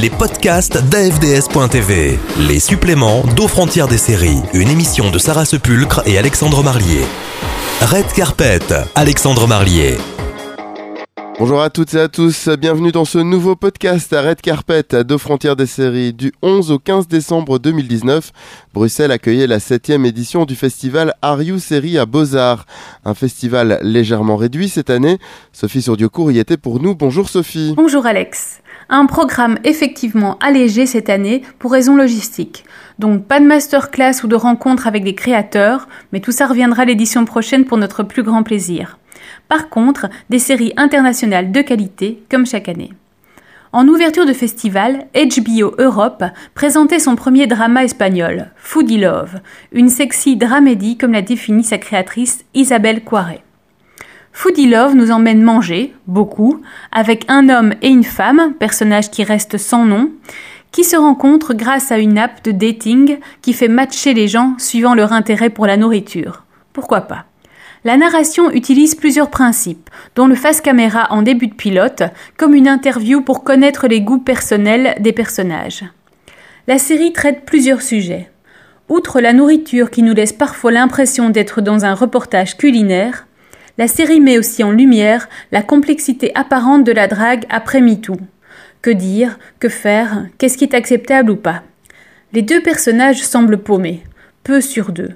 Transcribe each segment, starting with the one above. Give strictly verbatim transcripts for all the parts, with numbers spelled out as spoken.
les podcasts d'A F D S point T V, les suppléments d'Aux Frontières des Séries, une émission de Sarah Sepulcre et Alexandre Marlier. Red Carpet, Alexandre Marlier. Bonjour à toutes et à tous, bienvenue dans ce nouveau podcast à Red Carpet d'Aux Frontières des Séries. Du onze au quinze décembre deux mille dix-neuf, Bruxelles accueillait la septième édition du festival Are You Series à Bozar. Un festival légèrement réduit cette année. Sophie Sourdiocourt y était pour nous. Bonjour Sophie. Bonjour Alex. Un programme effectivement allégé cette année pour raisons logistiques. Donc pas de masterclass ou de rencontre avec des créateurs, mais tout ça reviendra l'édition prochaine pour notre plus grand plaisir. Par contre, des séries internationales de qualité, comme chaque année. En ouverture de festival, H B O Europe présentait son premier drama espagnol, Foodie Love, une sexy dramédie comme la définit sa créatrice Isabelle Coiret. Foodie Love nous emmène manger, beaucoup, avec un homme et une femme, personnage qui reste sans nom, qui se rencontrent grâce à une app de dating qui fait matcher les gens suivant leur intérêt pour la nourriture. Pourquoi pas ? La narration utilise plusieurs principes, dont le face-caméra en début de pilote, comme une interview pour connaître les goûts personnels des personnages. La série traite plusieurs sujets. Outre la nourriture qui nous laisse parfois l'impression d'être dans un reportage culinaire, la série met aussi en lumière la complexité apparente de la drague après MeToo. Que dire, que faire, qu'est-ce qui est acceptable ou pas ? Les deux personnages semblent paumés, peu sûrs d'eux.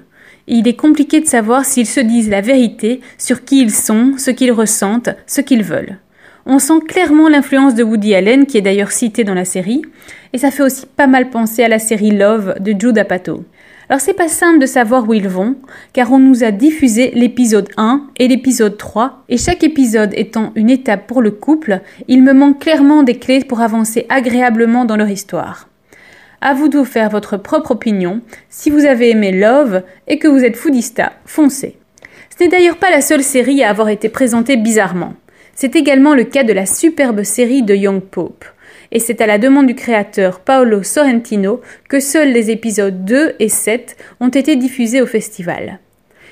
Il est compliqué de savoir s'ils se disent la vérité sur qui ils sont, ce qu'ils ressentent, ce qu'ils veulent. On sent clairement l'influence de Woody Allen, qui est d'ailleurs cité dans la série, et ça fait aussi pas mal penser à la série Love de Jude Apatow. Alors c'est pas simple de savoir où ils vont, car on nous a diffusé l'épisode un et l'épisode trois, et chaque épisode étant une étape pour le couple, il me manque clairement des clés pour avancer agréablement dans leur histoire. À vous de vous faire votre propre opinion. Si vous avez aimé Love et que vous êtes foodista, foncez. Ce n'est d'ailleurs pas la seule série à avoir été présentée bizarrement. C'est également le cas de la superbe série de Young Pope. Et c'est à la demande du créateur Paolo Sorrentino que seuls les épisodes deux et sept ont été diffusés au festival.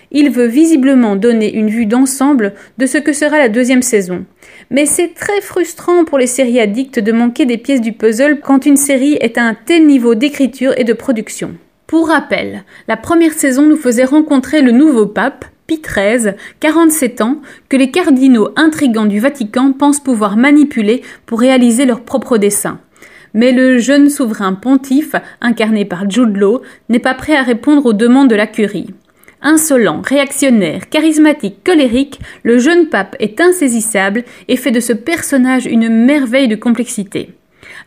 Il veut visiblement donner une vue d'ensemble de ce que sera la deuxième saison. Mais c'est très frustrant pour les séries addictes de manquer des pièces du puzzle quand une série est à un tel niveau d'écriture et de production. Pour rappel, la première saison nous faisait rencontrer le nouveau pape, Pie treize, quarante-sept ans, que les cardinaux intrigants du Vatican pensent pouvoir manipuler pour réaliser leurs propres desseins. Mais le jeune souverain pontife, incarné par Jude Law, n'est pas prêt à répondre aux demandes de la curie. Insolent, réactionnaire, charismatique, colérique, le jeune pape est insaisissable et fait de ce personnage une merveille de complexité.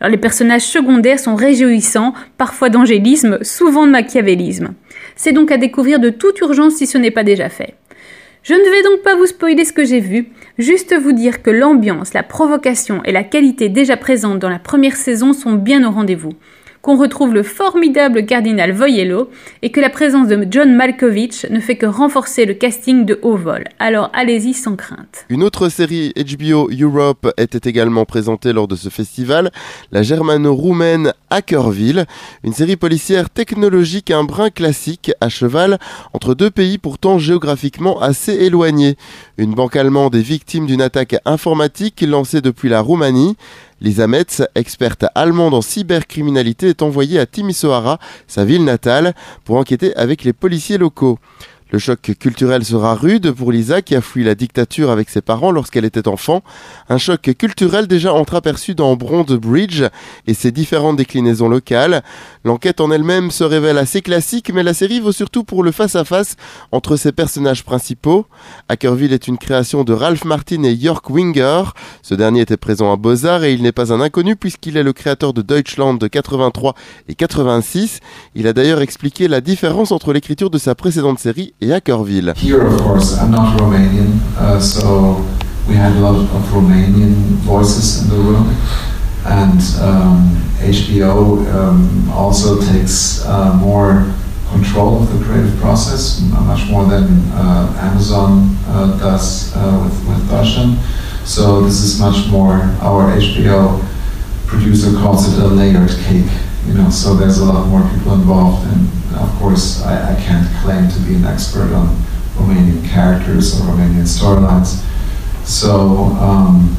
Alors les personnages secondaires sont réjouissants, parfois d'angélisme, souvent de machiavélisme. C'est donc à découvrir de toute urgence si ce n'est pas déjà fait. Je ne vais donc pas vous spoiler ce que j'ai vu, juste vous dire que l'ambiance, la provocation et la qualité déjà présentes dans la première saison sont bien au rendez-vous. Qu'on retrouve le formidable cardinal Voiello et que la présence de John Malkovich ne fait que renforcer le casting de haut vol. Alors allez-y sans crainte. Une autre série H B O Europe était également présentée lors de ce festival, la germano-roumaine Hackerville, une série policière technologique un brin classique à cheval entre deux pays pourtant géographiquement assez éloignés. Une banque allemande est victime d'une attaque informatique lancée depuis la Roumanie. Lisa Metz, experte allemande en cybercriminalité, est envoyée à Timișoara, sa ville natale, pour enquêter avec les policiers locaux. Le choc culturel sera rude pour Lisa qui a fui la dictature avec ses parents lorsqu'elle était enfant. Un choc culturel déjà entreaperçu dans Bronze Bridge et ses différentes déclinaisons locales. L'enquête en elle-même se révèle assez classique, mais la série vaut surtout pour le face-à-face entre ses personnages principaux. Hackerville est une création de Ralph Martin et Jörg Winger. Ce dernier était présent à Beaux-Arts et il n'est pas un inconnu puisqu'il est le créateur de Deutschland quatre-vingt-trois et quatre-vingt-six. Il a d'ailleurs expliqué la différence entre l'écriture de sa précédente série et Hackerville. Here, of course, I'm not Romanian, uh, so we had a lot of Romanian voices in the room, and um, H B O um, also takes uh, more control of the creative process, much more than uh, Amazon uh, does uh, with, with Russian. So this is much more our H B O producer calls it a layered cake. You know, so there's a lot more people involved, and of course, I, I can't claim to be an expert on Romanian characters or Romanian storylines. So um,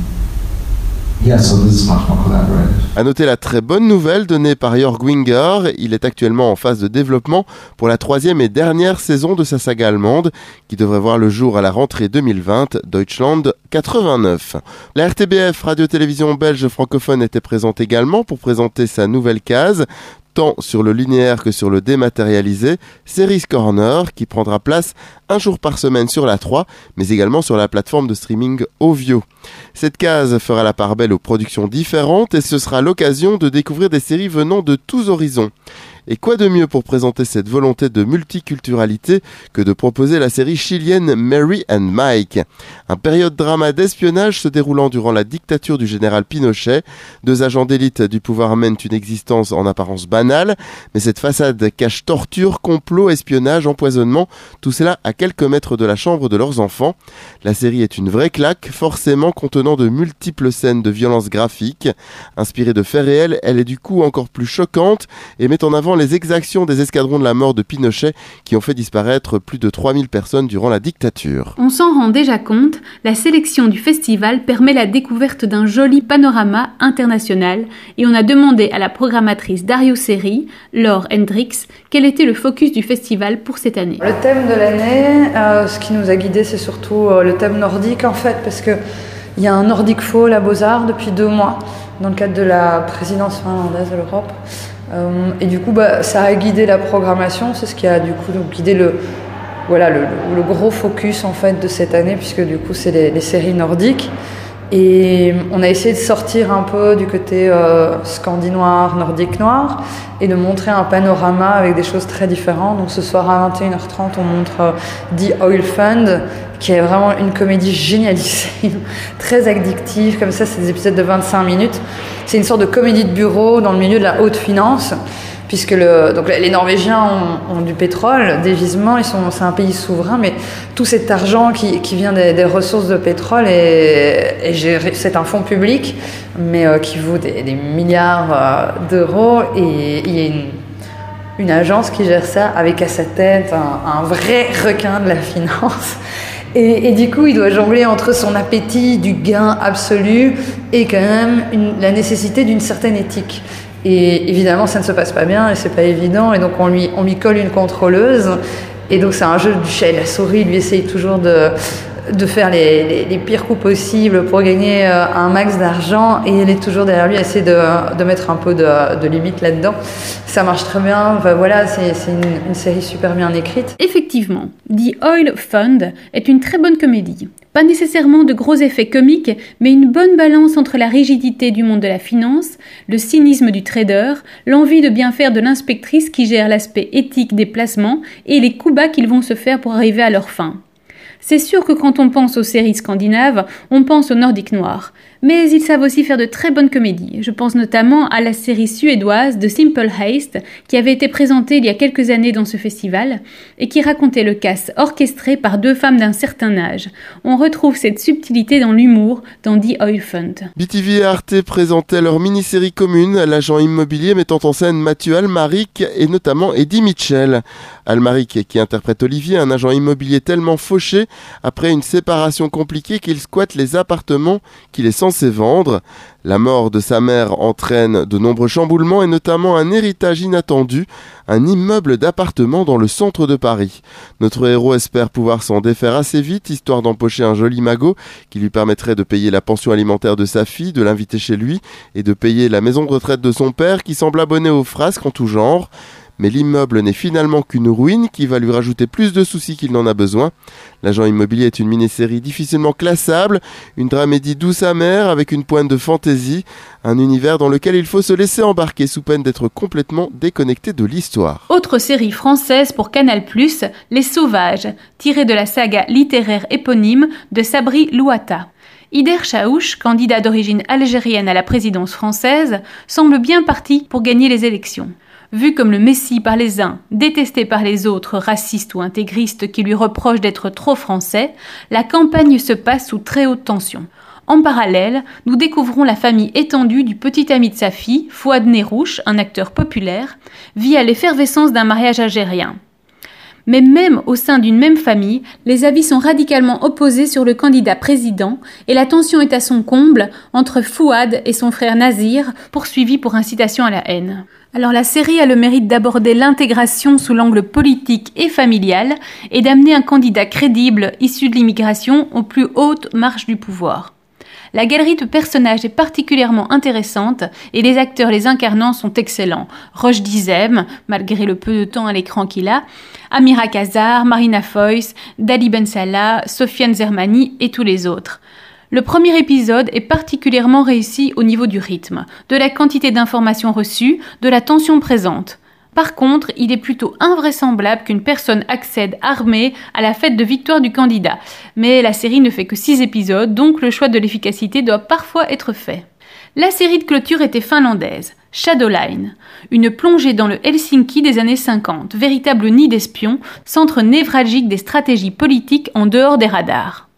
Yeah, so this is much more collaborative. À noter la très bonne nouvelle donnée par Jörg Winger, il est actuellement en phase de développement pour la troisième et dernière saison de sa saga allemande, qui devrait voir le jour à la rentrée deux mille vingt, Deutschland quatre-vingt-neuf. La R T B F, radio-télévision belge francophone, était présente également pour présenter sa nouvelle case, tant sur le linéaire que sur le dématérialisé, Series Corner, qui prendra place un jour par semaine sur la trois, mais également sur la plateforme de streaming Ovio. Cette case fera la part belle aux productions différentes et ce sera l'occasion de découvrir des séries venant de tous horizons. Et quoi de mieux pour présenter cette volonté de multiculturalité que de proposer la série chilienne Mary and Mike, un période drama d'espionnage se déroulant durant la dictature du général Pinochet. Deux agents d'élite du pouvoir mènent une existence en apparence banale, mais cette façade cache torture, complot, espionnage, empoisonnement, tout cela à quelques mètres de la chambre de leurs enfants. La série est une vraie claque, forcément contenant de multiples scènes de violence graphique. Inspirée de faits réels, elle est du coup encore plus choquante et met en avant les exactions des escadrons de la mort de Pinochet qui ont fait disparaître plus de trois mille personnes durant la dictature. On s'en rend déjà compte, la sélection du festival permet la découverte d'un joli panorama international et on a demandé à la programmatrice d'Are You Series, Laure Hendrix, quel était le focus du festival pour cette année. Le thème de l'année, euh, ce qui nous a guidés, c'est surtout euh, le thème nordique en fait, parce qu'il y a un Nordic Fall à Bozar depuis deux mois dans le cadre de la présidence finlandaise de l'Europe. Et du coup, bah, ça a guidé la programmation, c'est ce qui a du coup guidé le, voilà, le, le gros focus en fait de cette année, puisque du coup c'est les, les séries nordiques. Et on a essayé de sortir un peu du côté euh, scandinois, nordique noir, et de montrer un panorama avec des choses très différentes. Donc ce soir à vingt et une heures trente, on montre euh, The Oil Fund, qui est vraiment une comédie génialissime, très addictive, comme ça, c'est des épisodes de vingt-cinq minutes. C'est une sorte de comédie de bureau dans le milieu de la haute finance, puisque le, donc les Norvégiens ont, ont du pétrole, des gisements, ils sont, c'est un pays souverain, mais tout cet argent qui, qui vient des, des ressources de pétrole est, est géré, c'est un fonds public, mais euh, qui vaut des, des milliards euh, d'euros, et il y a une, une agence qui gère ça avec à sa tête un, un vrai requin de la finance. Et, et du coup, il doit jongler entre son appétit du gain absolu et quand même une, la nécessité d'une certaine éthique. Et évidemment, ça ne se passe pas bien et c'est pas évident. Et donc, on lui, on lui colle une contrôleuse. Et donc, c'est un jeu du chat et la souris. Il lui essaye toujours de, de faire les, les, les pires coups possibles pour gagner un max d'argent. Et elle est toujours derrière lui, elle essaie de, de mettre un peu de, de limite là-dedans. Ça marche très bien. Enfin, voilà, c'est, c'est une, une série super bien écrite. Effectivement, The Oil Fund est une très bonne comédie. Pas nécessairement de gros effets comiques, mais une bonne balance entre la rigidité du monde de la finance, le cynisme du trader, l'envie de bien faire de l'inspectrice qui gère l'aspect éthique des placements et les coups bas qu'ils vont se faire pour arriver à leur fin. C'est sûr que quand on pense aux séries scandinaves, on pense aux nordiques noirs. Mais ils savent aussi faire de très bonnes comédies. Je pense notamment à la série suédoise de Simple Heist, qui avait été présentée il y a quelques années dans ce festival, et qui racontait le casse orchestré par deux femmes d'un certain âge. On retrouve cette subtilité dans l'humour, dans The Oil Fund. B T V et Arte présentaient leur mini-série commune, L'agent immobilier, mettant en scène Mathieu Almaric et notamment Eddie Mitchell. Almaric, qui interprète Olivier, un agent immobilier tellement fauché, après une séparation compliquée, qu'il squatte les appartements qu'il est censé vendre. La mort de sa mère entraîne de nombreux chamboulements et notamment un héritage inattendu, un immeuble d'appartements dans le centre de Paris. Notre héros espère pouvoir s'en défaire assez vite, histoire d'empocher un joli magot qui lui permettrait de payer la pension alimentaire de sa fille, de l'inviter chez lui et de payer la maison de retraite de son père qui semble abonné aux frasques en tout genre. Mais l'immeuble n'est finalement qu'une ruine qui va lui rajouter plus de soucis qu'il n'en a besoin. L'agent immobilier est une mini-série difficilement classable, une dramédie douce amère avec une pointe de fantaisie, un univers dans lequel il faut se laisser embarquer sous peine d'être complètement déconnecté de l'histoire. Autre série française pour Canal plus, Les Sauvages, tirée de la saga littéraire éponyme de Sabri Louata. Ider Chaouch, candidat d'origine algérienne à la présidence française, semble bien parti pour gagner les élections. Vu comme le messie par les uns, détesté par les autres, racistes ou intégristes qui lui reprochent d'être trop français, la campagne se passe sous très haute tension. En parallèle, nous découvrons la famille étendue du petit ami de sa fille, Fouad Nérouche, un acteur populaire, via l'effervescence d'un mariage algérien. Mais même au sein d'une même famille, les avis sont radicalement opposés sur le candidat président et la tension est à son comble entre Fouad et son frère Nazir, poursuivi pour incitation à la haine. Alors la série a le mérite d'aborder l'intégration sous l'angle politique et familial et d'amener un candidat crédible issu de l'immigration aux plus hautes marches du pouvoir. La galerie de personnages est particulièrement intéressante et les acteurs les incarnant sont excellents. Roche Dizem, malgré le peu de temps à l'écran qu'il a, Amira Kazar, Marina Foïs, Dali Ben Salah, Sofiane Zermani et tous les autres. Le premier épisode est particulièrement réussi au niveau du rythme, de la quantité d'informations reçues, de la tension présente. Par contre, il est plutôt invraisemblable qu'une personne accède armée à la fête de victoire du candidat. Mais la série ne fait que six épisodes, donc le choix de l'efficacité doit parfois être fait. La série de clôture était finlandaise, Shadowline, une plongée dans le Helsinki des années cinquante, véritable nid d'espions, centre névralgique des stratégies politiques en dehors des radars.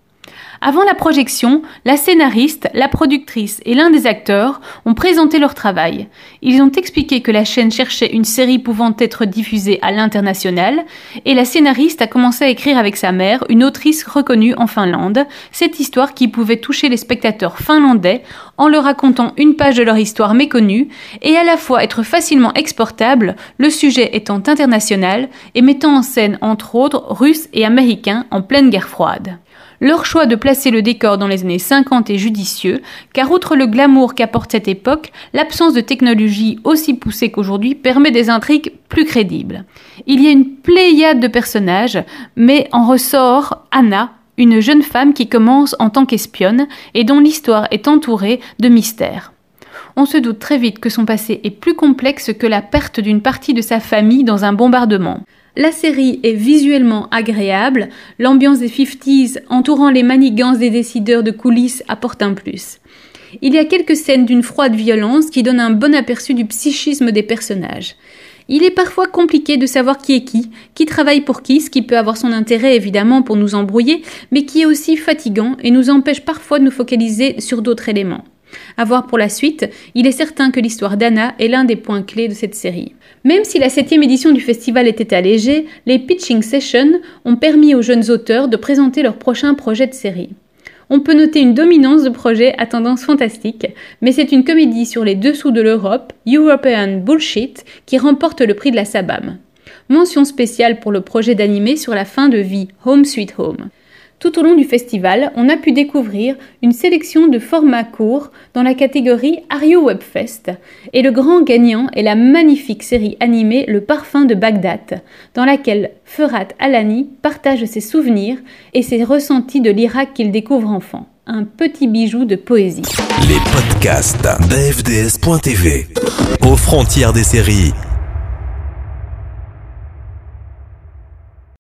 Avant la projection, la scénariste, la productrice et l'un des acteurs ont présenté leur travail. Ils ont expliqué que la chaîne cherchait une série pouvant être diffusée à l'international et la scénariste a commencé à écrire avec sa mère, une autrice reconnue en Finlande, cette histoire qui pouvait toucher les spectateurs finlandais en leur racontant une page de leur histoire méconnue et à la fois être facilement exportable, le sujet étant international et mettant en scène entre autres Russes et Américains en pleine guerre froide. Leur choix de placer le décor dans les années cinquante est judicieux, car outre le glamour qu'apporte cette époque, l'absence de technologie aussi poussée qu'aujourd'hui permet des intrigues plus crédibles. Il y a une pléiade de personnages, mais en ressort Anna, une jeune femme qui commence en tant qu'espionne et dont l'histoire est entourée de mystères. On se doute très vite que son passé est plus complexe que la perte d'une partie de sa famille dans un bombardement. La série est visuellement agréable, l'ambiance des cinquante entourant les manigances des décideurs de coulisses apporte un plus. Il y a quelques scènes d'une froide violence qui donnent un bon aperçu du psychisme des personnages. Il est parfois compliqué de savoir qui est qui, qui travaille pour qui, ce qui peut avoir son intérêt évidemment pour nous embrouiller, mais qui est aussi fatigant et nous empêche parfois de nous focaliser sur d'autres éléments. À voir pour la suite, il est certain que l'histoire d'Anna est l'un des points clés de cette série. Même si la septième édition du festival était allégée, les pitching sessions ont permis aux jeunes auteurs de présenter leurs prochains projets de série. On peut noter une dominance de projets à tendance fantastique, mais c'est une comédie sur les dessous de l'Europe, European Bullshit, qui remporte le prix de la Sabam. Mention spéciale pour le projet d'animé sur la fin de vie, Home Sweet Home. Tout au long du festival, on a pu découvrir une sélection de formats courts dans la catégorie Are You Webfest et le grand gagnant est la magnifique série animée Le Parfum de Bagdad, dans laquelle Ferhat Alani partage ses souvenirs et ses ressentis de l'Irak qu'il découvre enfant. Un petit bijou de poésie. Les podcasts d'A F D S point T V, aux frontières des séries.